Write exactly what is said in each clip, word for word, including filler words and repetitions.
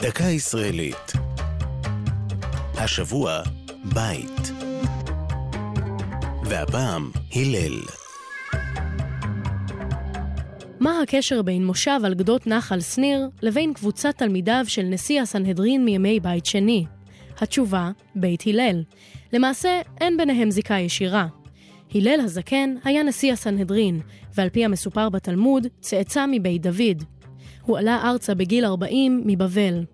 דקה ישראלית. השבוע בית, והפעם הלל. מה הקשר בין מושב על גדות נחל סניר לבין קבוצת תלמידיו של נשיא הסנהדרין מימי בית שני? התשובה, בית הלל. למעשה, אין ביניהם זיקה ישירה. הלל הזקן היה נשיא הסנהדרין, ועל פי המסופר בתלמוד, צאצא מבית דוד. הוא עלה ארצה בגיל ארבעים מבבל.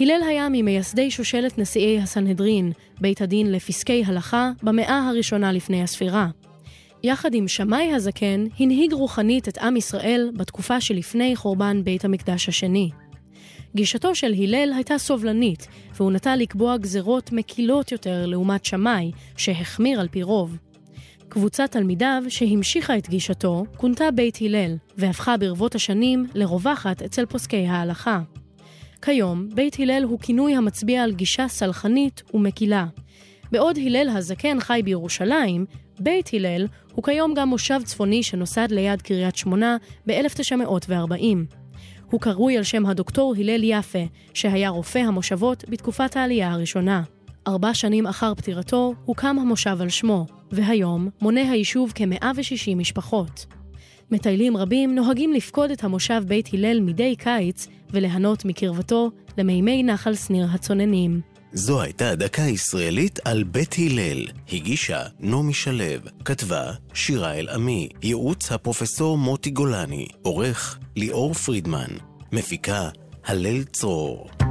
הלל היה ממייסדי שושלת נשיאי הסנהדרין, בית הדין לפסקי הלכה, במאה הראשונה לפני הספירה. יחד עם שמאי הזקן, הנהיג רוחנית את עם ישראל בתקופה שלפני חורבן בית המקדש השני. גישתו של הלל הייתה סובלנית, והוא נטה לקבוע גזרות מקילות יותר לעומת שמאי, שהחמיר על פי רוב. קבוצת תלמידיו שהמשיכה את גישתו קונתה בית הלל, והפכה ברבות השנים לרווחת אצל פוסקי ההלכה. כיום, בית הלל הוא כינוי המצביע על גישה סלחנית ומקילה. בעוד הלל הזקן חי בירושלים, בית הלל הוא כיום גם מושב צפוני שנוסד ליד קרית שמונה ב-אלף תשע מאות וארבעים. הוא קרוי על שם הדוקטור הלל יפה, שהיה רופא המושבות בתקופת העלייה הראשונה. ארבע שנים אחר פטירתו הוקם המושב על שמו, והיום מונה היישוב כ-מאה ושישים משפחות. מטיילים רבים נוהגים לפקוד את המושב בית הלל מדי קיץ וליהנות מקרבתו למימי נחל סניר הצוננים. זו הייתה דקה ישראלית על בית הלל. הגישה נומי שלב, כתבה שירה אל עמי, ייעוץ הפרופסור מוטי גולני, עורך ליאור פרידמן, מפיקה הלל צור.